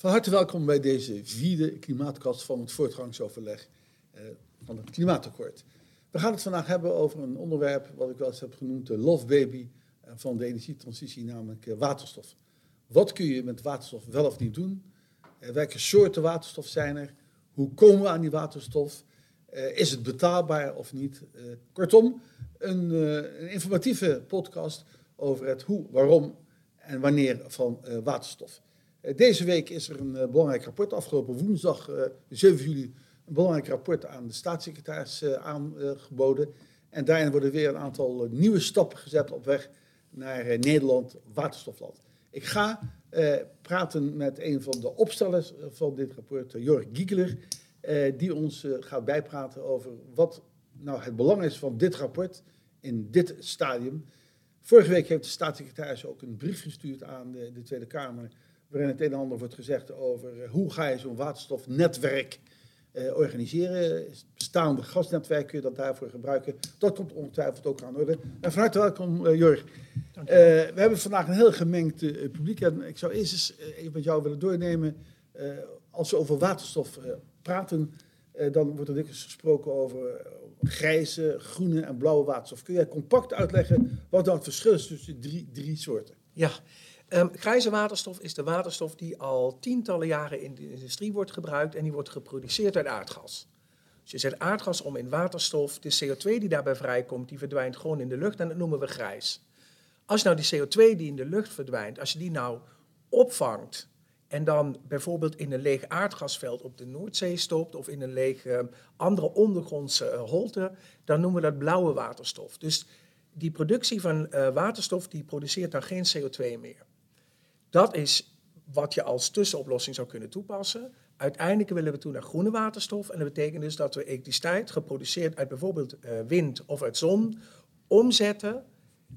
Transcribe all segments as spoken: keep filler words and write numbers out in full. Van harte welkom bij deze vierde klimaatkast van het voortgangsoverleg eh, van het Klimaatakkoord. We gaan het vandaag hebben over een onderwerp wat ik wel eens heb genoemd de love baby eh, van de energietransitie, namelijk eh, waterstof. Wat kun je met waterstof wel of niet doen? Eh, welke soorten waterstof zijn er? Hoe komen we aan die waterstof? Eh, is het betaalbaar of niet? Eh, kortom, een, uh, een informatieve podcast over het hoe, waarom en wanneer van uh, waterstof. Deze week is er een belangrijk rapport, afgelopen woensdag zeven juli, een belangrijk rapport aan de staatssecretaris aangeboden. En daarin worden weer een aantal nieuwe stappen gezet op weg naar Nederland, waterstofland. Ik ga eh, praten met een van de opstellers van dit rapport, Jörg Gigler, eh, die ons eh, gaat bijpraten over wat nou het belang is van dit rapport in dit stadium. Vorige week heeft de staatssecretaris ook een brief gestuurd aan de, de Tweede Kamer, waarin het een en ander wordt gezegd over hoe ga je zo'n waterstofnetwerk eh, organiseren. Is het bestaande gasnetwerk, kun je dat daarvoor gebruiken. Dat komt ongetwijfeld ook aan orde. En van harte welkom, uh, Jörg. Dank je wel. Uh, we hebben vandaag een heel gemengd uh, publiek. En ik zou eerst eens uh, even met jou willen doornemen. Uh, als we over waterstof uh, praten, uh, dan wordt er dikwijls gesproken over grijze, groene en blauwe waterstof. Kun jij compact uitleggen wat nou het verschil is tussen drie, drie soorten? Ja. Um, grijze waterstof is de waterstof die al tientallen jaren in de industrie wordt gebruikt en die wordt geproduceerd uit aardgas. Dus je zet aardgas om in waterstof, de C O twee die daarbij vrijkomt, die verdwijnt gewoon in de lucht en dat noemen we grijs. Als nou die C O twee die in de lucht verdwijnt, als je die nou opvangt en dan bijvoorbeeld in een leeg aardgasveld op de Noordzee stopt of in een leeg um, andere ondergrondse uh, holte, dan noemen we dat blauwe waterstof. Dus die productie van uh, waterstof die produceert dan geen C O twee meer. Dat is wat je als tussenoplossing zou kunnen toepassen. Uiteindelijk willen we toe naar groene waterstof. En dat betekent dus dat we elektriciteit, geproduceerd uit bijvoorbeeld wind of uit zon, omzetten.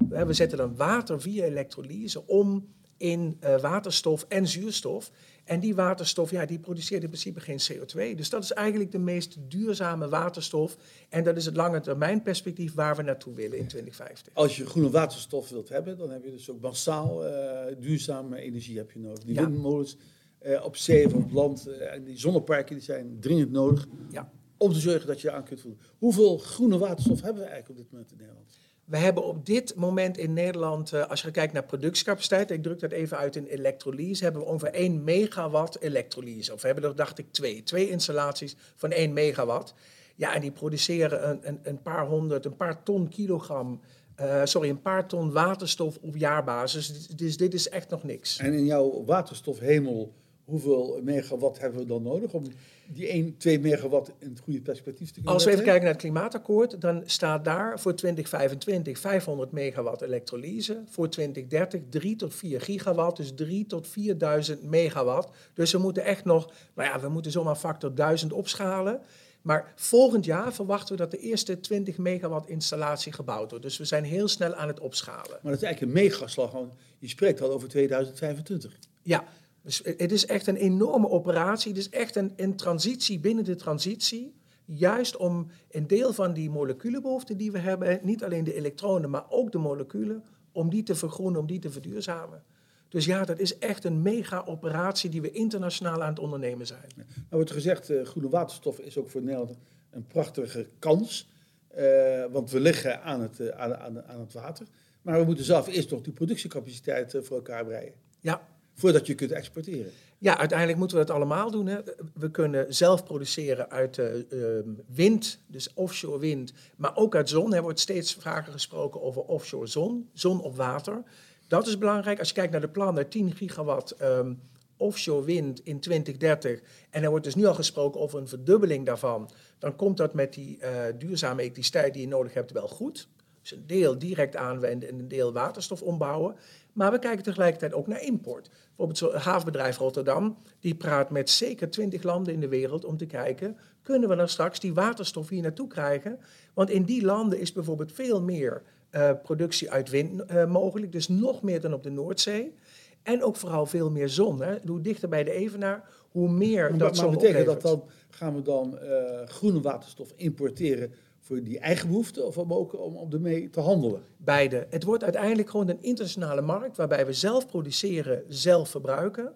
We zetten dan water via elektrolyse om in waterstof en zuurstof. En die waterstof, ja, die produceert in principe geen C O twee. Dus dat is eigenlijk de meest duurzame waterstof. En dat is het lange termijn perspectief waar we naartoe willen in twintig vijftig. Als je groene waterstof wilt hebben, dan heb je dus ook massaal uh, duurzame energie heb je nodig. Die ja. windmolens uh, op zee of op land uh, en die zonneparken die zijn dringend nodig ja. om te zorgen dat je aan kunt voelen. Hoeveel groene waterstof hebben we eigenlijk op dit moment in Nederland? We hebben op dit moment in Nederland, als je kijkt naar productiecapaciteit, ik druk dat even uit in elektrolyse, hebben we ongeveer één megawatt elektrolyse. Of we hebben er, dacht ik, twee. Twee installaties van één megawatt. Ja, en die produceren een, een, een paar honderd, een paar ton kilogram, uh, sorry, een paar ton waterstof op jaarbasis. Dus dit is echt nog niks. En in jouw waterstofhemel, hoeveel megawatt hebben we dan nodig om die één, twee megawatt in het goede perspectief te kunnen? Als we even kijken naar het Klimaatakkoord, dan staat daar voor twintig vijfentwintig vijfhonderd megawatt elektrolyse. Voor twintig dertig drie tot vier gigawatt, dus drie tot vierduizend megawatt. Dus we moeten echt nog, nou ja, we moeten zomaar factor duizend opschalen. Maar volgend jaar verwachten we dat de eerste twintig megawatt installatie gebouwd wordt. Dus we zijn heel snel aan het opschalen. Maar dat is eigenlijk een megaslag, want je spreekt al over tweeduizend vijfentwintig. Ja. Dus het is echt een enorme operatie. Het is echt een, een transitie binnen de transitie. Juist om een deel van die moleculenbehoeften die we hebben, niet alleen de elektronen, maar ook de moleculen, om die te vergroenen, om die te verduurzamen. Dus ja, dat is echt een mega-operatie die we internationaal aan het ondernemen zijn. Er wordt gezegd, uh, groene waterstof is ook voor Nederland een prachtige kans. Uh, want we liggen aan het, uh, aan, aan het water. Maar we moeten zelf eerst nog die productiecapaciteit uh, voor elkaar breien. Ja. Voordat je kunt exporteren. Ja, uiteindelijk moeten we dat allemaal doen. Hè. We kunnen zelf produceren uit uh, wind, dus offshore wind, maar ook uit zon. Er wordt steeds vaker gesproken over offshore zon, zon op water. Dat is belangrijk. Als je kijkt naar de plannen, tien gigawatt um, offshore wind in twintig dertig. En er wordt dus nu al gesproken over een verdubbeling daarvan. Dan komt dat met die uh, duurzame elektriciteit die je nodig hebt wel goed. Dus een deel direct aanwenden en een deel waterstof ombouwen. Maar we kijken tegelijkertijd ook naar import. Bijvoorbeeld zo'n havenbedrijf Rotterdam, die praat met zeker twintig landen in de wereld om te kijken, kunnen we dan straks die waterstof hier naartoe krijgen? Want in die landen is bijvoorbeeld veel meer uh, productie uit wind uh, mogelijk, dus nog meer dan op de Noordzee. En ook vooral veel meer zon. Hè. Hoe dichter bij de evenaar, hoe meer maar, dat zon maar betekent oplevert. Dat dan, gaan we dan uh, groene waterstof importeren voor die eigen behoeften of om ook om, om ermee te handelen? Beide. Het wordt uiteindelijk gewoon een internationale markt waarbij we zelf produceren, zelf verbruiken.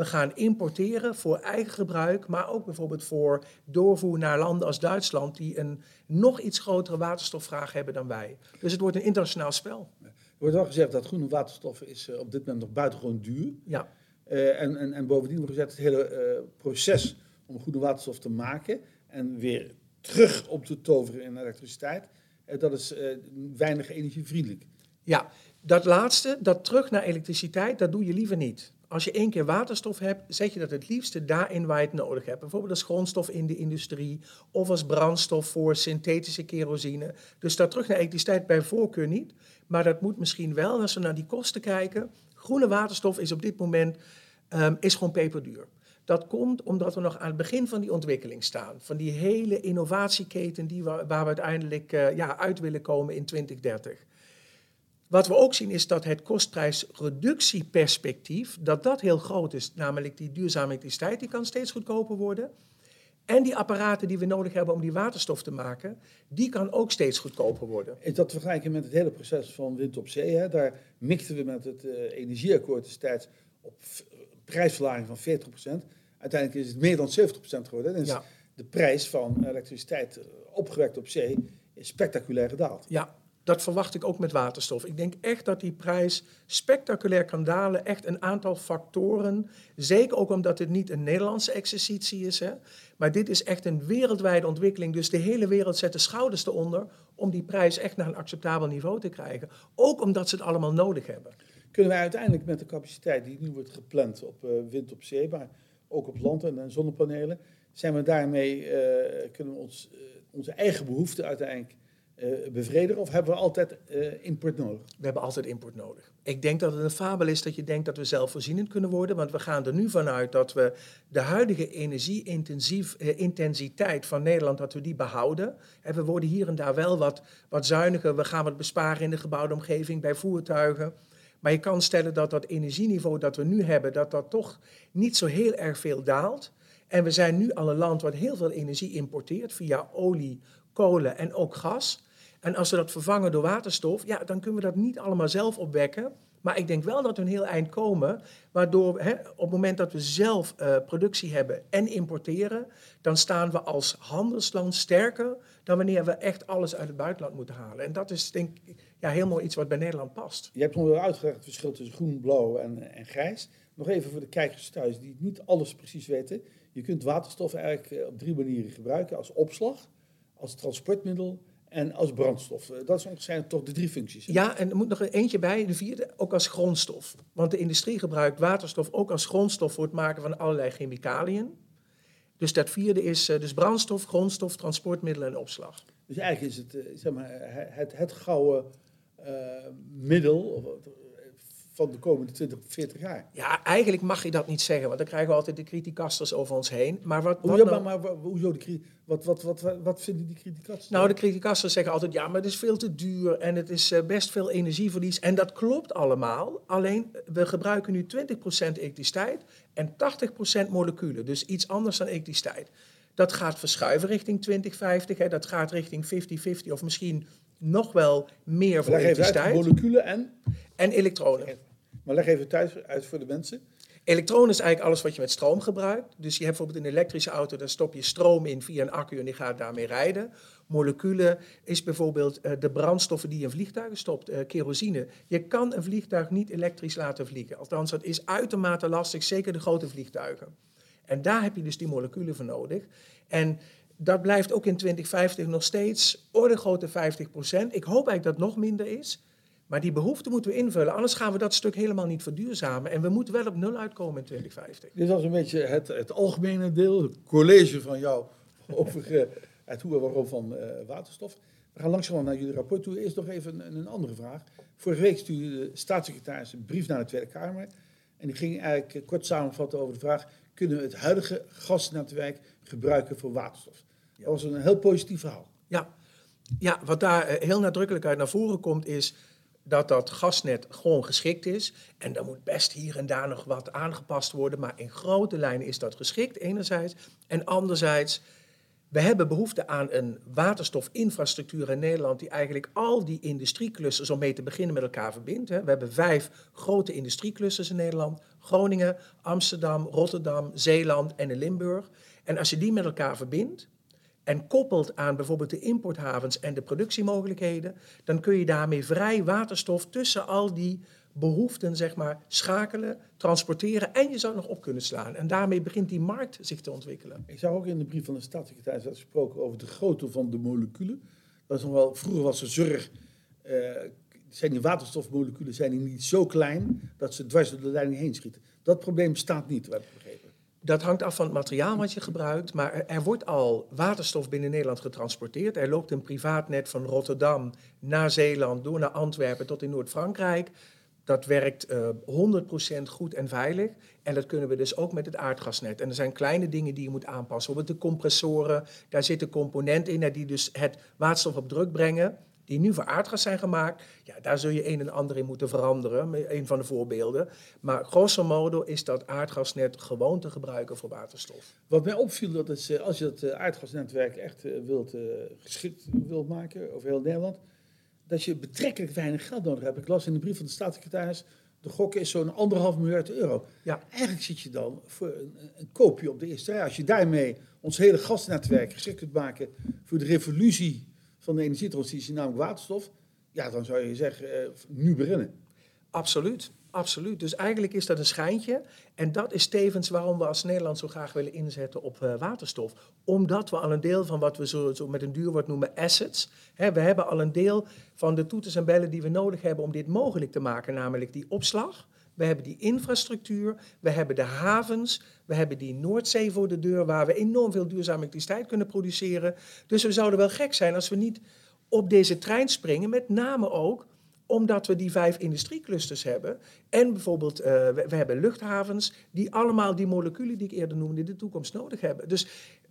We gaan importeren voor eigen gebruik, maar ook bijvoorbeeld voor doorvoer naar landen als Duitsland, die een nog iets grotere waterstofvraag hebben dan wij. Dus het wordt een internationaal spel. Er wordt wel gezegd dat groene waterstof is op dit moment nog buitengewoon duur. Ja. Uh, en, en, en bovendien wordt gezegd, het hele uh, proces om groene waterstof te maken en weer terug op te toveren in elektriciteit, uh, dat is uh, weinig energievriendelijk. Ja, dat laatste, dat terug naar elektriciteit, dat doe je liever niet. Als je één keer waterstof hebt, zet je dat het liefste daarin waar je het nodig hebt. Bijvoorbeeld als grondstof in de industrie of als brandstof voor synthetische kerosine. Dus dat terug naar elektriciteit bij voorkeur niet. Maar dat moet misschien wel, als we naar die kosten kijken. Groene waterstof is op dit moment um, is gewoon peperduur. Dat komt omdat we nog aan het begin van die ontwikkeling staan. Van die hele innovatieketen die we, waar we uiteindelijk uh, ja, uit willen komen in twintig dertig. Wat we ook zien is dat het kostprijsreductieperspectief, dat dat heel groot is. Namelijk die duurzame elektriciteit, die kan steeds goedkoper worden. En die apparaten die we nodig hebben om die waterstof te maken, die kan ook steeds goedkoper worden. Is dat te vergelijken met het hele proces van wind op zee? Hè? Daar mikten we met het uh, energieakkoord destijds op v- prijsverlaging van veertig procent. Uiteindelijk is het meer dan zeventig procent geworden. Dus ja. De prijs van elektriciteit opgewekt op zee is spectaculair gedaald. Ja. Dat verwacht ik ook met waterstof. Ik denk echt dat die prijs spectaculair kan dalen. Echt een aantal factoren. Zeker ook omdat het niet een Nederlandse exercitie is. Hè? Maar dit is echt een wereldwijde ontwikkeling. Dus de hele wereld zet de schouders eronder om die prijs echt naar een acceptabel niveau te krijgen. Ook omdat ze het allemaal nodig hebben. Kunnen wij uiteindelijk met de capaciteit die nu wordt gepland op uh, wind op zee, maar ook op land en, en zonnepanelen, zijn we daarmee uh, kunnen we ons, uh, onze eigen behoeften uiteindelijk bevredigen, of hebben we altijd uh, import nodig? We hebben altijd import nodig. Ik denk dat het een fabel is dat je denkt dat we zelfvoorzienend kunnen worden, want we gaan er nu vanuit dat we de huidige energieintensiteit uh, van Nederland, dat we die behouden. En we worden hier en daar wel wat, wat zuiniger, we gaan wat besparen in de gebouwde omgeving, bij voertuigen. Maar je kan stellen dat dat energieniveau dat we nu hebben, dat dat toch niet zo heel erg veel daalt. En we zijn nu al een land wat heel veel energie importeert via olie, kolen en ook gas. En als we dat vervangen door waterstof, ja, dan kunnen we dat niet allemaal zelf opwekken. Maar ik denk wel dat we een heel eind komen, waardoor hè, op het moment dat we zelf uh, productie hebben en importeren, dan staan we als handelsland sterker dan wanneer we echt alles uit het buitenland moeten halen. En dat is denk ik ja, helemaal iets wat bij Nederland past. Je hebt nog wel uitgelegd het verschil tussen groen, blauw en, en grijs. Nog even voor de kijkers thuis die niet alles precies weten. Je kunt waterstof eigenlijk op drie manieren gebruiken. Als opslag, als transportmiddel en als brandstof. Dat zijn toch de drie functies. Hè? Ja, en er moet nog eentje bij, de vierde, ook als grondstof. Want de industrie gebruikt waterstof ook als grondstof voor het maken van allerlei chemicaliën. Dus dat vierde is dus brandstof, grondstof, transportmiddel en opslag. Dus eigenlijk is het zeg maar, het, het gouden uh, middel van de komende twintig, veertig jaar. Ja, eigenlijk mag je dat niet zeggen, want dan krijgen we altijd de criticasters over ons heen. Maar wat, wat, o, ja, nou... maar, maar, hoezo de, wat, wat, wat, wat vinden die criticasters? Nou, de criticasters zeggen altijd, ja, maar het is veel te duur en het is uh, best veel energieverlies. En dat klopt allemaal, alleen we gebruiken nu twintig procent elektriciteit en tachtig procent moleculen, dus iets anders dan elektriciteit. Dat gaat verschuiven richting twintig vijftig, hè, dat gaat richting vijftig vijftig of misschien nog wel meer voor elektriciteit. Moleculen en? En elektronen. Maar leg even thuis uit voor de mensen. Elektronen is eigenlijk alles wat je met stroom gebruikt. Dus je hebt bijvoorbeeld een elektrische auto, daar stop je stroom in via een accu en die gaat daarmee rijden. Moleculen is bijvoorbeeld uh, de brandstoffen die je in vliegtuigen stopt, uh, kerosine. Je kan een vliegtuig niet elektrisch laten vliegen. Althans, dat is uitermate lastig, zeker de grote vliegtuigen. En daar heb je dus die moleculen voor nodig. En dat blijft ook in twintig vijftig nog steeds orde grote vijftig procent. Ik hoop eigenlijk dat het nog minder is. Maar die behoefte moeten we invullen, anders gaan we dat stuk helemaal niet verduurzamen. En we moeten wel op nul uitkomen in twintig vijftig. Dit was een beetje het, het algemene deel, het college van jou over uh, het hoe en waarom van uh, waterstof. We gaan langzaam naar jullie rapport toe. Eerst nog even een, een andere vraag. Vorige week stuurde de staatssecretaris een brief naar de Tweede Kamer. En die ging eigenlijk kort samenvatten over de vraag, kunnen we het huidige gasnetwerk gebruiken voor waterstof? Dat was een heel positief verhaal. Ja, ja wat daar heel nadrukkelijk uit naar voren komt is dat dat gasnet gewoon geschikt is. En daar moet best hier en daar nog wat aangepast worden. Maar in grote lijnen is dat geschikt, enerzijds. En anderzijds, we hebben behoefte aan een waterstofinfrastructuur in Nederland die eigenlijk al die industrieclusters, om mee te beginnen, met elkaar verbindt. We hebben vijf grote industrieclusters in Nederland. Groningen, Amsterdam, Rotterdam, Zeeland en in Limburg. En als je die met elkaar verbindt en koppelt aan bijvoorbeeld de importhavens en de productiemogelijkheden, dan kun je daarmee vrij waterstof tussen al die behoeften, zeg maar, schakelen, transporteren en je zou nog op kunnen slaan. En daarmee begint die markt zich te ontwikkelen. Ik zou ook in de brief van de staatssecretaris had gesproken over de grootte van de moleculen. Dat is nog wel, vroeger was de zurg, uh, zijn die waterstofmoleculen zijn die niet zo klein dat ze dwars door de leiding heen schieten. Dat probleem bestaat niet, heb ik begrepen. Dat hangt af van het materiaal wat je gebruikt, maar er, er wordt al waterstof binnen Nederland getransporteerd. Er loopt een privaatnet van Rotterdam naar Zeeland, door naar Antwerpen tot in Noord-Frankrijk. Dat werkt uh, honderd procent goed en veilig. En dat kunnen we dus ook met het aardgasnet. En er zijn kleine dingen die je moet aanpassen. Bijvoorbeeld de compressoren, daar zitten componenten in die dus het waterstof op druk brengen, die nu voor aardgas zijn gemaakt. Ja, daar zul je een en ander in moeten veranderen, een van de voorbeelden. Maar grosso modo is dat aardgasnet gewoon te gebruiken voor waterstof. Wat mij opviel, dat is als je dat aardgasnetwerk echt wilt, uh, geschikt wilt maken over heel Nederland, dat je betrekkelijk weinig geld nodig hebt. Ik las in de brief van de staatssecretaris, de gok is zo'n anderhalf miljard euro. Ja. Eigenlijk zit je dan voor een, een koopje op de eerste rij. Als je daarmee ons hele gasnetwerk geschikt kunt maken voor de revolutie van de energietransitie, namelijk waterstof, ja, dan zou je zeggen, uh, nu beginnen. Absoluut, absoluut. Dus eigenlijk is dat een schijntje. En dat is tevens waarom we als Nederland zo graag willen inzetten op uh, waterstof. Omdat we al een deel van wat we zo, zo met een duur woord noemen assets, hè, we hebben al een deel van de toeters en bellen die we nodig hebben om dit mogelijk te maken, namelijk die opslag. We hebben die infrastructuur, we hebben de havens, we hebben die Noordzee voor de deur waar we enorm veel duurzame elektriciteit kunnen produceren. Dus we zouden wel gek zijn als we niet op deze trein springen, met name ook omdat we die vijf industrieclusters hebben. En bijvoorbeeld, uh, we, we hebben luchthavens die allemaal die moleculen die ik eerder noemde in de toekomst nodig hebben. Dus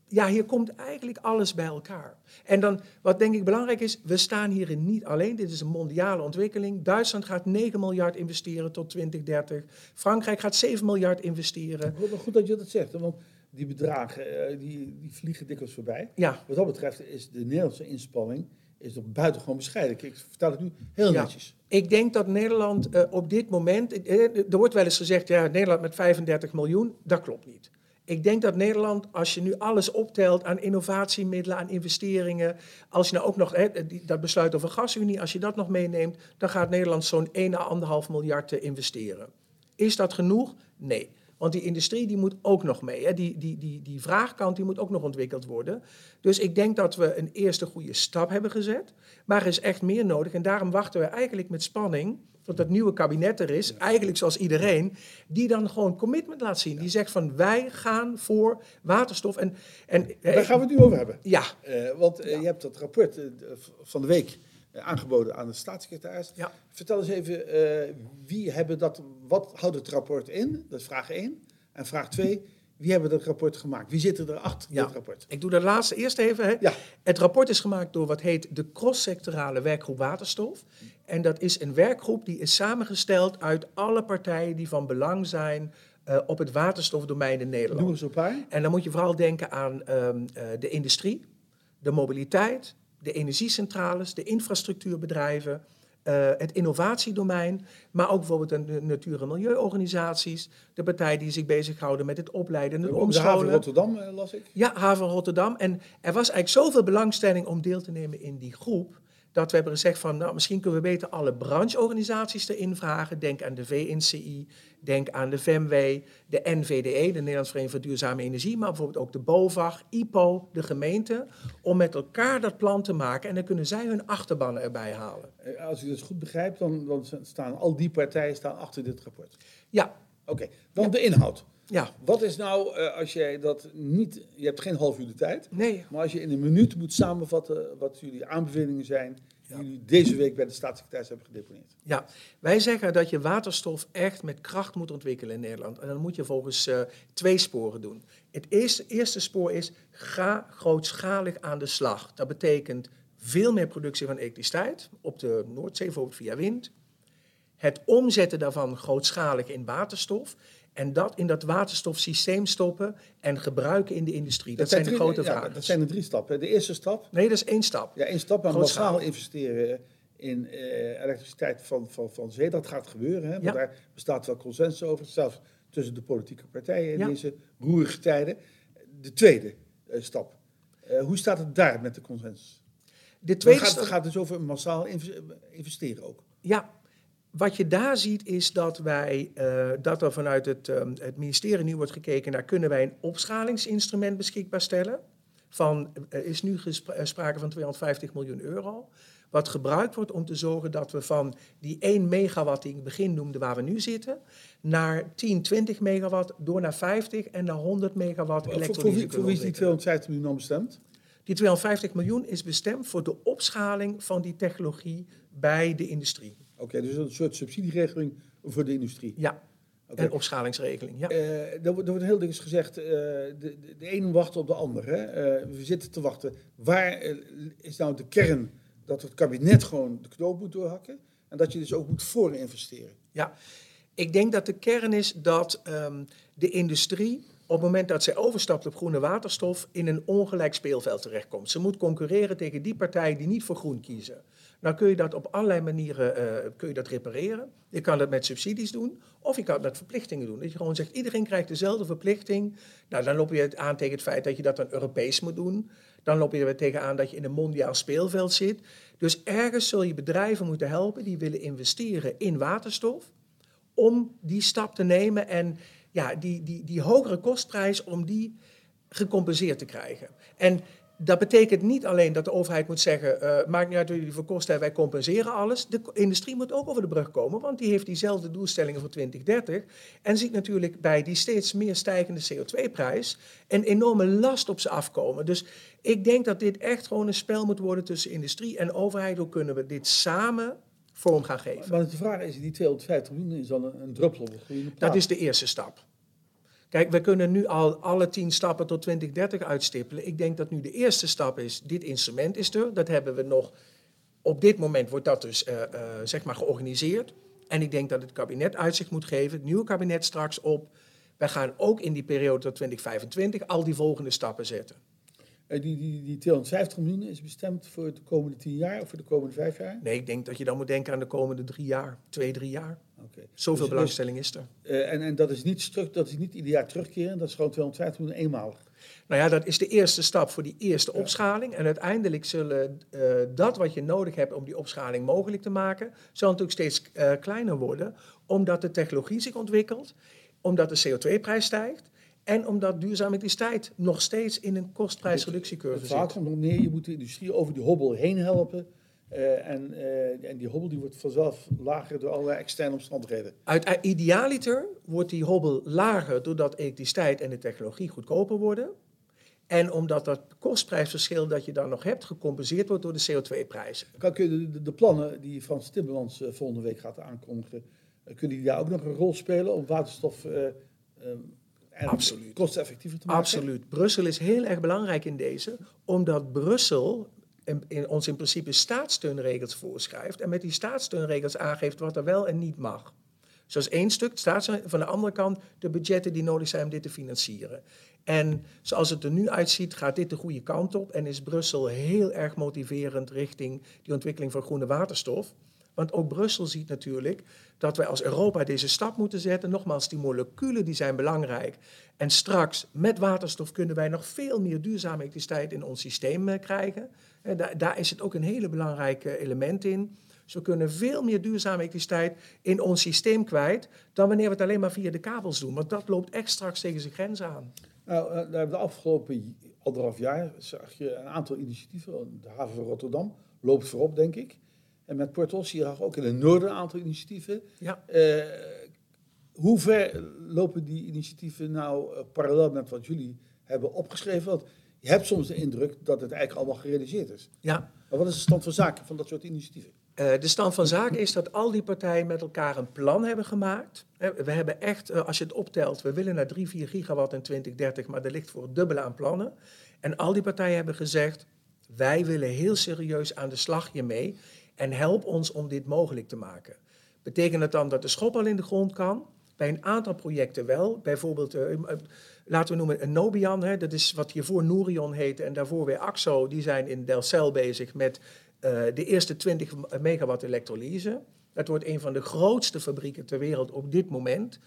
ja, hier komt eigenlijk alles bij elkaar. En dan, wat denk ik belangrijk is, we staan hierin niet alleen. Dit is een mondiale ontwikkeling. Duitsland gaat negen miljard investeren tot twintig dertig. Frankrijk gaat zeven miljard investeren. Goed dat je dat zegt, want die bedragen die, die vliegen dikwijls voorbij. Ja. Wat dat betreft is de Nederlandse inspanning is toch buitengewoon bescheiden. Ik vertel het nu heel ja, netjes. Ik denk dat Nederland uh, op dit moment, er wordt wel eens gezegd, ja, Nederland met vijfendertig miljoen, dat klopt niet. Ik denk dat Nederland, als je nu alles optelt aan innovatiemiddelen, aan investeringen, als je nou ook nog hè, dat besluit over gasunie, als je dat nog meeneemt, dan gaat Nederland zo'n één à anderhalf miljard investeren. Is dat genoeg? Nee. Want die industrie die moet ook nog mee. Hè. Die, die, die, die vraagkant die moet ook nog ontwikkeld worden. Dus ik denk dat we een eerste goede stap hebben gezet. Maar er is echt meer nodig. En daarom wachten we eigenlijk met spanning tot dat nieuwe kabinet er is. Ja. Eigenlijk zoals iedereen. Die dan gewoon commitment laat zien. Ja. Die zegt van wij gaan voor waterstof. En, en, Daar eh, gaan we het nu over hebben. Ja. Uh, want uh, ja. je hebt dat rapport uh, van de week uh, aangeboden aan de staatssecretaris. Ja. Vertel eens even uh, wie hebben dat... Wat houdt het rapport in? Dat is vraag één. En vraag twee, wie hebben dat rapport gemaakt? Wie zit er achter ja, dit rapport? Ik doe dat laatste eerst even. Hè. Ja. Het rapport is gemaakt door wat heet de cross-sectorale werkgroep waterstof. En dat is een werkgroep die is samengesteld uit alle partijen die van belang zijn uh, op het waterstofdomein in Nederland. Doe eens een paar. En dan moet je vooral denken aan um, uh, de industrie, de mobiliteit, de energiecentrales, de infrastructuurbedrijven, Uh, het innovatiedomein, maar ook bijvoorbeeld de natuur- en milieuorganisaties, de partijen die zich bezighouden met het opleiden en het omscholen. De haven Rotterdam uh, las ik. Ja, haven Rotterdam. En er was eigenlijk zoveel belangstelling om deel te nemen in die groep, dat we hebben gezegd van, nou, misschien kunnen we beter alle brancheorganisaties erin vragen. Denk aan de V N C I, denk aan de V E M W E, de N V D E, de Nederlandse Vereniging voor Duurzame Energie, maar bijvoorbeeld ook de BOVAG, I P O, de gemeente, om met elkaar dat plan te maken. En dan kunnen zij hun achterbannen erbij halen. Als ik dat goed begrijp, dan, dan staan al die partijen staan achter dit rapport. Ja. Oké, okay. Dan ja. de inhoud. Ja. Wat is nou uh, als jij dat niet... Je hebt geen half uur de tijd. Nee. Maar als je in een minuut moet samenvatten wat jullie aanbevelingen zijn die ja. jullie deze week bij de staatssecretaris hebben gedeponeerd. Ja, wij zeggen dat je waterstof echt met kracht moet ontwikkelen in Nederland. En dan moet je volgens uh, twee sporen doen. Het eerste, eerste spoor is ga grootschalig aan de slag. Dat betekent veel meer productie van elektriciteit op de Noordzee, bijvoorbeeld via wind. Het omzetten daarvan grootschalig in waterstof. En dat in dat waterstofsysteem stoppen en gebruiken in de industrie. Dat, dat zijn de drie, grote ja, vragen. Dat zijn de drie stappen. De eerste stap. Nee, dat is één stap. Ja, één stap. Maar massaal investeren in uh, elektriciteit van, van, van zee. Dat gaat gebeuren. Hè? Want ja. daar bestaat wel consensus over. Zelfs tussen de politieke partijen in ja. deze roerige tijden. De tweede uh, stap. Uh, hoe staat het daar met de consensus? De tweede gaat, stap... gaat dus over massaal investeren ook. Ja. Wat je daar ziet is dat, wij, uh, dat er vanuit het, uh, het ministerie nu wordt gekeken naar kunnen wij een opschalingsinstrument beschikbaar stellen. Van, er is nu gespra- sprake van tweehonderdvijftig miljoen euro. Wat gebruikt wordt om te zorgen dat we van die één megawatt die ik in het begin noemde waar we nu zitten, naar tien, twintig megawatt, door naar vijftig en naar honderd megawatt elektrolyse. Voor, voor, voor wie is die tweehonderdvijftig miljoen dan bestemd? Die tweehonderdvijftig miljoen is bestemd voor de opschaling van die technologie bij de industrie. Oké, okay, dus een soort subsidieregeling voor de industrie. Ja, okay. Een opschalingsregeling, ja. Uh, er, wordt, er wordt heel dikwijls gezegd, uh, de, de, de een wacht op de ander. Hè? Uh, we zitten te wachten. Waar uh, is nou de kern dat het kabinet gewoon de knoop moet doorhakken? En dat je dus ook moet voorinvesteren? Ja, ik denk dat de kern is dat um, de industrie, op het moment dat zij overstapt op groene waterstof, in een ongelijk speelveld terechtkomt. Ze moet concurreren tegen die partijen die niet voor groen kiezen. Nou kun je dat op allerlei manieren uh, kun je dat repareren. Je kan dat met subsidies doen of je kan het met verplichtingen doen. Dat je gewoon zegt, iedereen krijgt dezelfde verplichting. Nou, dan loop je het aan tegen het feit dat je dat dan Europees moet doen. Dan loop je er weer tegenaan dat je in een mondiaal speelveld zit. Dus ergens zul je bedrijven moeten helpen die willen investeren in waterstof om die stap te nemen en ja, die, die, die hogere kostprijs om die gecompenseerd te krijgen. En dat betekent niet alleen dat de overheid moet zeggen, uh, maakt niet uit wat jullie voor kosten hebben, wij compenseren alles. De industrie moet ook over de brug komen, want die heeft diezelfde doelstellingen voor twintig dertig. En ziet natuurlijk bij die steeds meer stijgende C O twee prijs een enorme last op ze afkomen. Dus ik denk dat dit echt gewoon een spel moet worden tussen industrie en overheid. Hoe kunnen we dit samen vorm gaan geven? Maar de vraag is, die tweehonderdvijftig miljoen is dan een druppel op de groene plaat. Dat is de eerste stap. Kijk, we kunnen nu al alle tien stappen tot twintig dertig uitstippelen. Ik denk dat nu de eerste stap is, dit instrument is er. Dat hebben we nog, op dit moment wordt dat dus uh, uh, zeg maar georganiseerd. En ik denk dat het kabinet uitzicht moet geven, het nieuwe kabinet straks op. Wij gaan ook in die periode tot twintig vijfentwintig al die volgende stappen zetten. Uh, die, die, die tweehonderdvijftig miljoen is bestemd voor de komende tien jaar of voor de komende vijf jaar? Nee, ik denk dat je dan moet denken aan de komende drie jaar, twee, drie jaar. Okay. Zoveel dus, belangstelling is er. Uh, en, en dat is niet stru- dat is niet ieder jaar terugkeren, dat is gewoon tweehonderdvijftig miljoen eenmalig. Nou ja, dat is de eerste stap voor die eerste ja. opschaling. En uiteindelijk zullen uh, dat wat je nodig hebt om die opschaling mogelijk te maken, zal natuurlijk steeds uh, kleiner worden, omdat de technologie zich ontwikkelt, omdat de C O twee prijs stijgt. En omdat duurzame elektriciteit nog steeds in een kostprijsreductiecurve zit. Het gaat erom neer, je moet de industrie over die hobbel heen helpen. Uh, en, uh, en die hobbel die wordt vanzelf lager door allerlei externe omstandigheden. Uit, idealiter wordt die hobbel lager doordat elektriciteit en de technologie goedkoper worden. En omdat dat kostprijsverschil dat je dan nog hebt gecompenseerd wordt door de C O twee prijzen. Kan kun je de, de, de plannen die Frans Timmermans uh, volgende week gaat aankondigen, uh, kunnen die daar ook nog een rol spelen om waterstof Uh, um, Absoluut. Kosteneffectiever te maken. Absoluut. Brussel is heel erg belangrijk in deze, omdat Brussel in, in, ons in principe staatssteunregels voorschrijft en met die staatssteunregels aangeeft wat er wel en niet mag. Zoals één stuk, van de andere kant de budgetten die nodig zijn om dit te financieren. En zoals het er nu uitziet, gaat dit de goede kant op en is Brussel heel erg motiverend richting die ontwikkeling van groene waterstof. Want ook Brussel ziet natuurlijk dat wij als Europa deze stap moeten zetten. Nogmaals, die moleculen die zijn belangrijk. En straks met waterstof kunnen wij nog veel meer duurzame elektriciteit in ons systeem krijgen. En daar, daar is het ook een hele belangrijk element in. Dus we kunnen veel meer duurzame elektriciteit in ons systeem kwijt dan wanneer we het alleen maar via de kabels doen. Want dat loopt echt straks tegen zijn grens aan. Nou, de afgelopen anderhalf jaar zag je een aantal initiatieven. De haven van Rotterdam loopt voorop, denk ik. En met Portos hier ook in het noorden een aantal initiatieven. Ja. Uh, hoe ver lopen die initiatieven nou uh, parallel met wat jullie hebben opgeschreven? Want je hebt soms de indruk dat het eigenlijk allemaal gerealiseerd is. Ja. Maar wat is de stand van zaken van dat soort initiatieven? Uh, de stand van zaken is dat al die partijen met elkaar een plan hebben gemaakt. We hebben echt, uh, als je het optelt, we willen naar drie, vier gigawatt in twintig dertig, maar er ligt voor het dubbele aan plannen. En al die partijen hebben gezegd, wij willen heel serieus aan de slag hiermee. En help ons om dit mogelijk te maken. Betekent dat dan dat de schop al in de grond kan? Bij een aantal projecten wel. Bijvoorbeeld, uh, laten we noemen een Nobian. Hè, dat is wat hiervoor Nourion heette en daarvoor weer Axo. Die zijn in Delfzijl bezig met uh, de eerste twintig megawatt elektrolyse. Dat wordt een van de grootste fabrieken ter wereld op dit moment.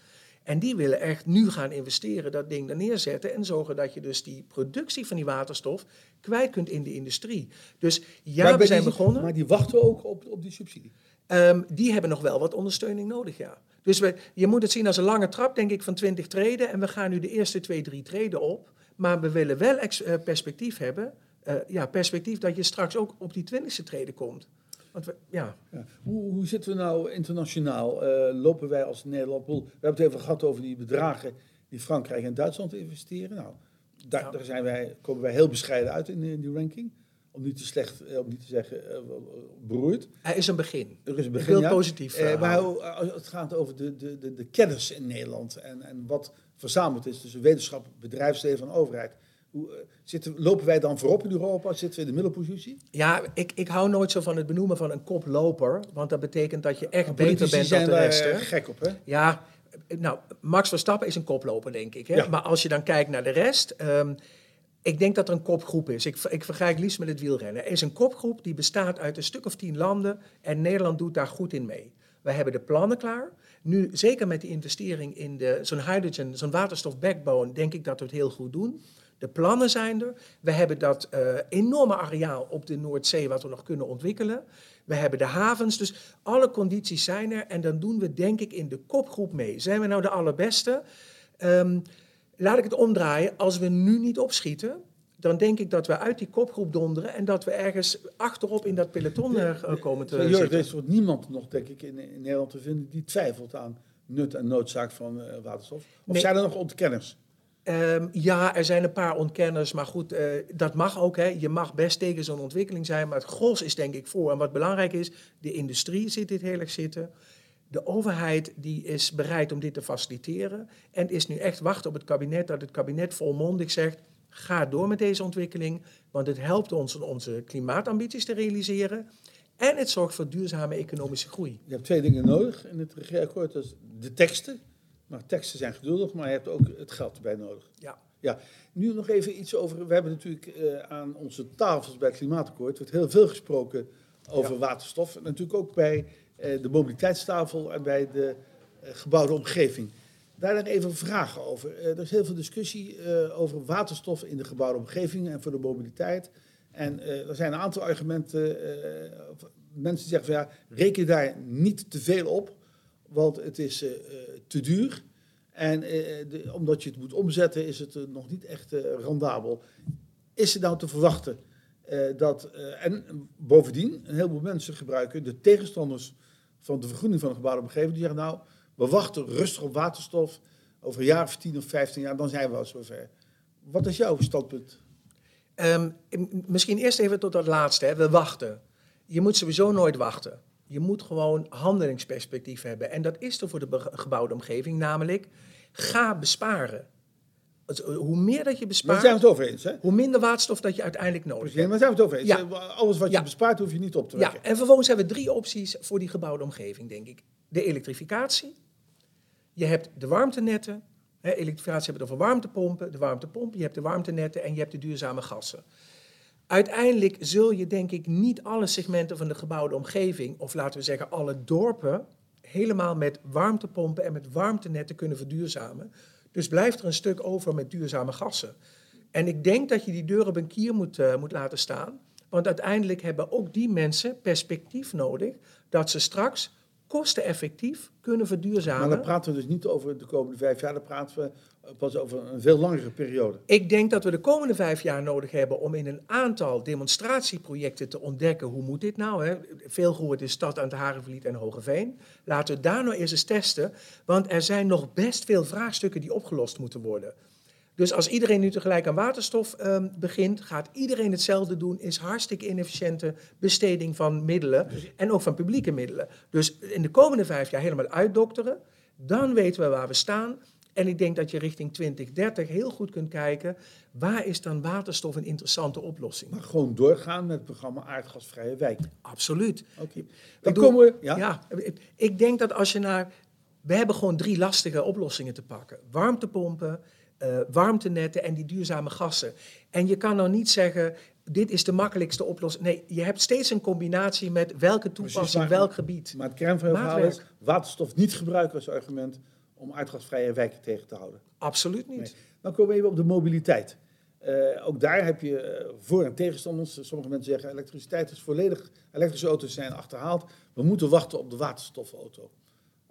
En die willen echt nu gaan investeren, dat ding er neerzetten en zorgen dat je dus die productie van die waterstof kwijt kunt in de industrie. Dus ja, maar we zijn die, begonnen. Maar die wachten ook op, op die subsidie? Um, die hebben nog wel wat ondersteuning nodig, ja. Dus we, je moet het zien als een lange trap, denk ik, van twintig treden. En we gaan nu de eerste twee, drie treden op. Maar we willen wel ex, uh, perspectief hebben. Uh, ja, perspectief dat je straks ook op die twintigste treden komt. Want we, ja. Ja. Hoe, hoe zitten we nou internationaal? Uh, lopen wij als Nederland... We hebben het even gehad over die bedragen die Frankrijk en Duitsland investeren. Nou, daar, ja. daar zijn wij, komen wij heel bescheiden uit in, in die ranking. Om niet te slecht, om niet te zeggen, uh, beroerd. Er is een begin. Er is een begin, heel ja. positief. Uh, maar als het gaat over de, de, de, de kennis in Nederland en, en wat verzameld is tussen wetenschap, bedrijfsleven en overheid. Hoe, zitten, lopen wij dan voorop in Europa? Zitten we in de middelpositie? Ja, ik, ik hou nooit zo van het benoemen van een koploper. Want dat betekent dat je echt ja, beter bent dan de rest. Politici zijn daar gek op, hè? Ja, nou, Max Verstappen is een koploper, denk ik. Hè? Ja. Maar als je dan kijkt naar de rest... Um, ik denk dat er een kopgroep is. Ik, ik vergelijk liefst met het wielrennen. Er is een kopgroep die bestaat uit een stuk of tien landen... en Nederland doet daar goed in mee. We hebben de plannen klaar. Nu, zeker met de investering in de, zo'n hydrogen, zo'n waterstof backbone... denk ik dat we het heel goed doen... De plannen zijn er. We hebben dat uh, enorme areaal op de Noordzee wat we nog kunnen ontwikkelen. We hebben de havens. Dus alle condities zijn er. En dan doen we denk ik in de kopgroep mee. Zijn we nou de allerbeste? Um, laat ik het omdraaien. Als we nu niet opschieten, dan denk ik dat we uit die kopgroep donderen... en dat we ergens achterop in dat peloton uh, komen te Jörg, zitten. Er is voor niemand nog, denk ik, in, in Nederland te vinden... die twijfelt aan nut en noodzaak van uh, waterstof. Of nee. Zijn er nog ontkenners? Um, ja, er zijn een paar ontkenners, maar goed, uh, dat mag ook. Hè. Je mag best tegen zo'n ontwikkeling zijn, maar het gros is denk ik voor. En wat belangrijk is, de industrie zit dit heel erg zitten. De overheid die is bereid om dit te faciliteren. En is nu echt wachten op het kabinet, dat het kabinet volmondig zegt... ga door met deze ontwikkeling, want het helpt ons om onze klimaatambities te realiseren... en het zorgt voor duurzame economische groei. Je hebt twee dingen nodig in het regeerakkoord, dat is de teksten... Maar teksten zijn geduldig, maar je hebt ook het geld erbij nodig. Ja. Ja. Nu nog even iets over... We hebben natuurlijk uh, aan onze tafels bij het Klimaatakkoord... wordt heel veel gesproken over ja. waterstof. En natuurlijk ook bij uh, de mobiliteitstafel en bij de uh, gebouwde omgeving. Daar dan even vragen over. Uh, er is heel veel discussie uh, over waterstof in de gebouwde omgeving... en voor de mobiliteit. En uh, er zijn een aantal argumenten. Uh, mensen die zeggen van ja, reken daar niet te veel op... Want het is uh, te duur en uh, de, omdat je het moet omzetten is het uh, nog niet echt uh, rendabel. Is er nou te verwachten uh, dat, uh, en bovendien, een heleboel mensen gebruiken, de tegenstanders van de vergroening van de gebouwde omgeving, die zeggen nou, we wachten rustig op waterstof over een jaar of tien of vijftien jaar, dan zijn we al zover. Wat is jouw standpunt? Um, misschien eerst even tot dat laatste, hè. We wachten. Je moet sowieso nooit wachten. Je moet gewoon handelingsperspectief hebben. En dat is er voor de be- gebouwde omgeving, namelijk ga besparen. Het, hoe meer dat je bespaart, maar daar zijn we het over eens, hè? Hoe minder waterstof dat je uiteindelijk nodig Precies, hebt. Maar daar zijn we het over eens. Ja. Alles wat je ja. bespaart hoef je niet op te wekken. Ja. En vervolgens hebben we drie opties voor die gebouwde omgeving, denk ik. De elektrificatie. Je hebt de warmtenetten. Hè, elektrificatie hebben we over warmtepompen. De warmtepompen, je hebt de warmtenetten en je hebt de duurzame gassen. Uiteindelijk zul je denk ik niet alle segmenten van de gebouwde omgeving... of laten we zeggen alle dorpen... helemaal met warmtepompen en met warmtenetten kunnen verduurzamen. Dus blijft er een stuk over met duurzame gassen. En ik denk dat je die deur op een kier moet, uh, moet laten staan. Want uiteindelijk hebben ook die mensen perspectief nodig... dat ze straks kosteneffectief kunnen verduurzamen. Maar dan praten we dus niet over de komende vijf jaar... dan praten we pas over een veel langere periode. Ik denk dat we de komende vijf jaar nodig hebben... om in een aantal demonstratieprojecten te ontdekken... hoe moet dit nou? Hè? Veel gehoord is stad aan het Harenvliet en Hogeveen. Laten we daar nou eerst eens testen... want er zijn nog best veel vraagstukken die opgelost moeten worden. Dus als iedereen nu tegelijk aan waterstof eh, begint... gaat iedereen hetzelfde doen... is hartstikke inefficiënte besteding van middelen... en ook van publieke middelen. Dus in de komende vijf jaar helemaal uitdokteren... dan weten we waar we staan... En ik denk dat je richting twintig dertig heel goed kunt kijken... waar is dan waterstof een interessante oplossing? Maar gewoon doorgaan met het programma Aardgasvrije Wijk. Absoluut. Okay. Dan bedoel, komen we... Ja. Ja, ik denk dat als je naar... We hebben gewoon drie lastige oplossingen te pakken. Warmtepompen, uh, warmtenetten en die duurzame gassen. En je kan nou niet zeggen... dit is de makkelijkste oplossing. Nee, je hebt steeds een combinatie met welke toepassing, Precies, maar, welk gebied. Maar het kern van je verhaal is... waterstof niet gebruiken als argument... om aardgasvrije wijken tegen te houden? Absoluut niet. Nee. Dan komen we even op de mobiliteit. Uh, ook daar heb je uh, voor- en tegenstanders. Sommige mensen zeggen elektriciteit is volledig, elektrische auto's zijn achterhaald. We moeten wachten op de waterstofauto.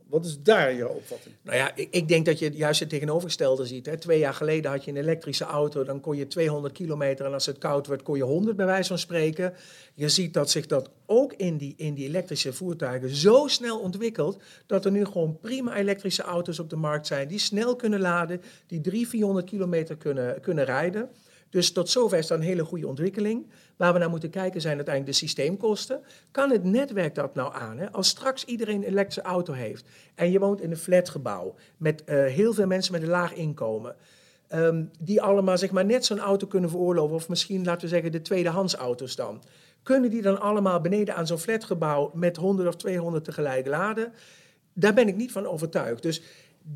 Wat is daar jouw opvatting? Nou ja, ik, ik denk dat je juist het tegenovergestelde ziet. Hè. Twee jaar geleden had je een elektrische auto, dan kon je tweehonderd kilometer en als het koud werd kon je honderd bij wijze van spreken. Je ziet dat zich dat ook in die, in die elektrische voertuigen zo snel ontwikkelt dat er nu gewoon prima elektrische auto's op de markt zijn die snel kunnen laden, die driehonderd, vierhonderd kilometer kunnen, kunnen rijden. Dus tot zover is dat een hele goede ontwikkeling. Waar we naar moeten kijken zijn uiteindelijk de systeemkosten. Kan het netwerk dat nou aan? Hè? Als straks iedereen een elektrische auto heeft en je woont in een flatgebouw met uh, heel veel mensen met een laag inkomen, um, die allemaal zeg maar, net zo'n auto kunnen veroorloven, of misschien laten we zeggen de tweedehands auto's dan. Kunnen die dan allemaal beneden aan zo'n flatgebouw met honderd of tweehonderd tegelijk laden? Daar ben ik niet van overtuigd. Dus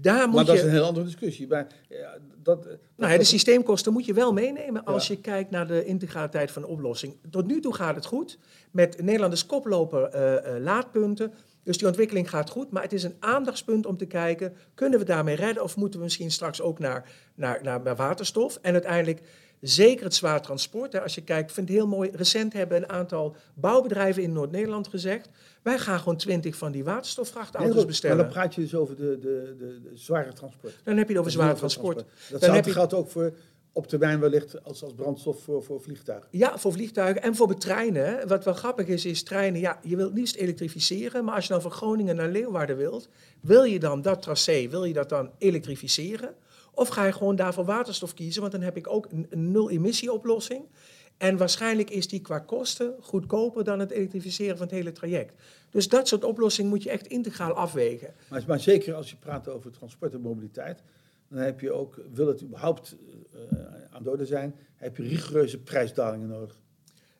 daar moet maar dat je... is een heel andere discussie. Maar, ja, dat, dat, nou, ja, de systeemkosten moet je wel meenemen als ja. je kijkt naar de integraliteit van de oplossing. Tot nu toe gaat het goed. Met Nederlanders koploper uh, uh, laadpunten. Dus die ontwikkeling gaat goed. Maar het is een aandachtspunt om te kijken, kunnen we daarmee redden? Of moeten we misschien straks ook naar, naar, naar, naar waterstof? En uiteindelijk zeker het zwaar transport. Hè, als je kijkt, vind het heel mooi. Recent hebben een aantal bouwbedrijven in Noord-Nederland gezegd, wij gaan gewoon twintig van die waterstofvrachtauto's nee, bestellen. Maar dan praat je dus over de, de, de, de zware transport. Dan heb je het over zware transport. transport. Dat dan heb je... geldt ook voor op termijn wellicht als, als brandstof voor, voor vliegtuigen. Ja, voor vliegtuigen en voor treinen. Wat wel grappig is, is treinen, ja, je wilt liefst elektrificeren, maar als je dan van Groningen naar Leeuwarden wilt, wil je dan dat tracé, wil je dat dan elektrificeren? Of ga je gewoon daarvoor waterstof kiezen, want dan heb ik ook een, een nul-emissie oplossing. En waarschijnlijk is die qua kosten goedkoper dan het elektrificeren van het hele traject. Dus dat soort oplossingen moet je echt integraal afwegen. Maar, maar zeker als je praat over transport en mobiliteit, dan heb je ook, wil het überhaupt uh, aan de orde zijn, heb je rigoureuze prijsdalingen nodig.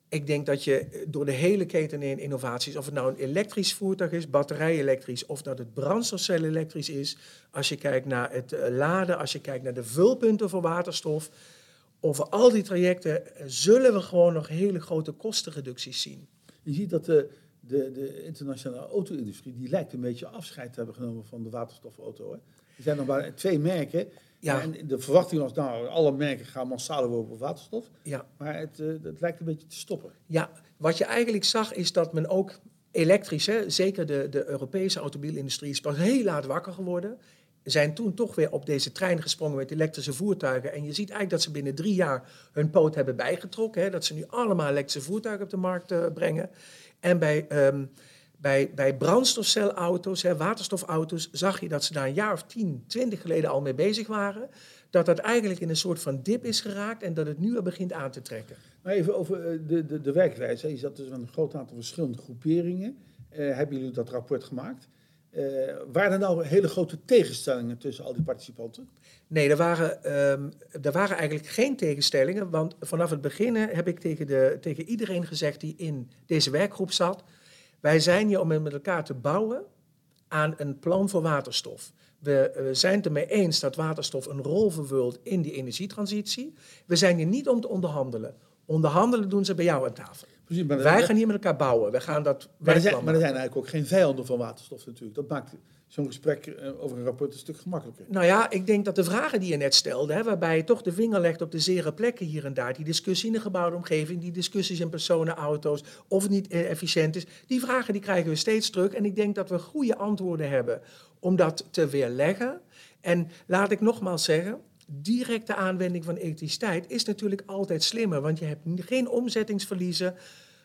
Ik denk dat je door de hele keten in innovaties, of het nou een elektrisch voertuig is, batterij-elektrisch, of dat het brandstofcel-elektrisch is, als je kijkt naar het laden, als je kijkt naar de vulpunten voor waterstof, over al die trajecten zullen we gewoon nog hele grote kostenreducties zien. Je ziet dat de, de, de internationale auto-industrie, die lijkt een beetje afscheid te hebben genomen van de waterstofauto. Hè? Er zijn nog maar twee merken. Ja. En de verwachting was, nou, alle merken gaan massaal over op waterstof. Ja. Maar het, het lijkt een beetje te stoppen. Ja, wat je eigenlijk zag is dat men ook elektrisch, hè, zeker de, de Europese automobielindustrie is pas heel laat wakker geworden, zijn toen toch weer op deze trein gesprongen met elektrische voertuigen. En je ziet eigenlijk dat ze binnen drie jaar hun poot hebben bijgetrokken. Hè, dat ze nu allemaal elektrische voertuigen op de markt uh, brengen. En bij, um, bij, bij brandstofcelauto's, hè, waterstofauto's, zag je dat ze daar een jaar of tien, twintig geleden al mee bezig waren. Dat dat eigenlijk in een soort van dip is geraakt en dat het nu al begint aan te trekken. Maar even over de, de, de werkwijze. Je zat dus een groot aantal verschillende groeperingen. Uh, hebben jullie dat rapport gemaakt? Uh, waren er nou hele grote tegenstellingen tussen al die participanten? Nee, er waren, um, er waren eigenlijk geen tegenstellingen. Want vanaf het begin heb ik tegen, de, tegen iedereen gezegd die in deze werkgroep zat, wij zijn hier om met elkaar te bouwen aan een plan voor waterstof. We, we zijn het ermee eens dat waterstof een rol vervult in die energietransitie. We zijn hier niet om te onderhandelen. Onderhandelen doen ze bij jou aan tafel. Precies, maar wij gaan hier met elkaar bouwen. We gaan dat maar, er zijn, maar er zijn eigenlijk ook geen vijanden van waterstof natuurlijk. Dat maakt zo'n gesprek over een rapport een stuk gemakkelijker. Nou ja, ik denk dat de vragen die je net stelde, hè, waarbij je toch de vinger legt op de zere plekken hier en daar, die discussie in de gebouwde omgeving, die discussies in personenauto's, of het niet eh, efficiënt is, die vragen die krijgen we steeds terug. En ik denk dat we goede antwoorden hebben om dat te weerleggen. En laat ik nogmaals zeggen, directe aanwending van elektriciteit is natuurlijk altijd slimmer, want je hebt geen omzettingsverliezen.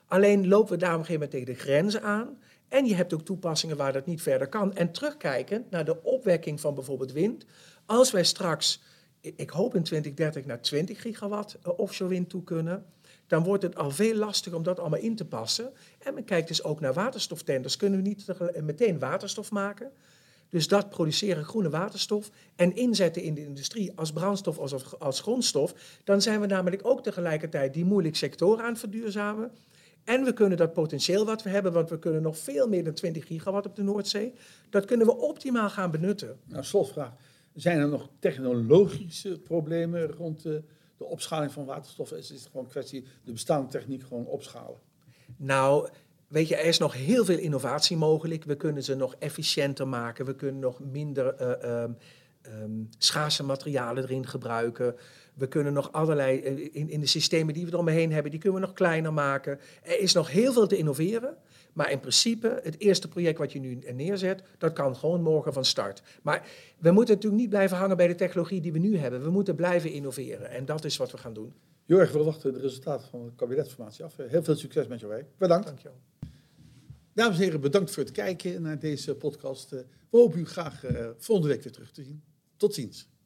Alleen lopen we daar op een gegeven moment tegen de grenzen aan. En je hebt ook toepassingen waar dat niet verder kan. En terugkijken naar de opwekking van bijvoorbeeld wind. Als wij straks, ik hoop in twintig dertig, naar twintig gigawatt offshore wind toe kunnen, dan wordt het al veel lastiger om dat allemaal in te passen. En men kijkt dus ook naar waterstoftenders. Kunnen we niet meteen waterstof maken? Dus dat produceren groene waterstof en inzetten in de industrie als brandstof, als, als grondstof. Dan zijn we namelijk ook tegelijkertijd die moeilijke sectoren aan het verduurzamen. En we kunnen dat potentieel wat we hebben, want we kunnen nog veel meer dan twintig gigawatt op de Noordzee. Dat kunnen we optimaal gaan benutten. Nou, slotvraag. Zijn er nog technologische problemen rond de, de opschaling van waterstof? Is, is het gewoon een kwestie de bestaande techniek gewoon opschalen? Nou, Weet je, er is nog heel veel innovatie mogelijk. We kunnen ze nog efficiënter maken. We kunnen nog minder uh, um, um, schaarse materialen erin gebruiken. We kunnen nog allerlei, in, in de systemen die we eromheen hebben, die kunnen we nog kleiner maken. Er is nog heel veel te innoveren. Maar in principe, het eerste project wat je nu neerzet, dat kan gewoon morgen van start. Maar we moeten natuurlijk niet blijven hangen bij de technologie die we nu hebben. We moeten blijven innoveren. En dat is wat we gaan doen. Jörg, we wachten de resultaten van de kabinetsformatie af. Heel veel succes met jou. Bedankt. Dank je wel. Dames en heren, bedankt voor het kijken naar deze podcast. We hopen u graag volgende week weer terug te zien. Tot ziens.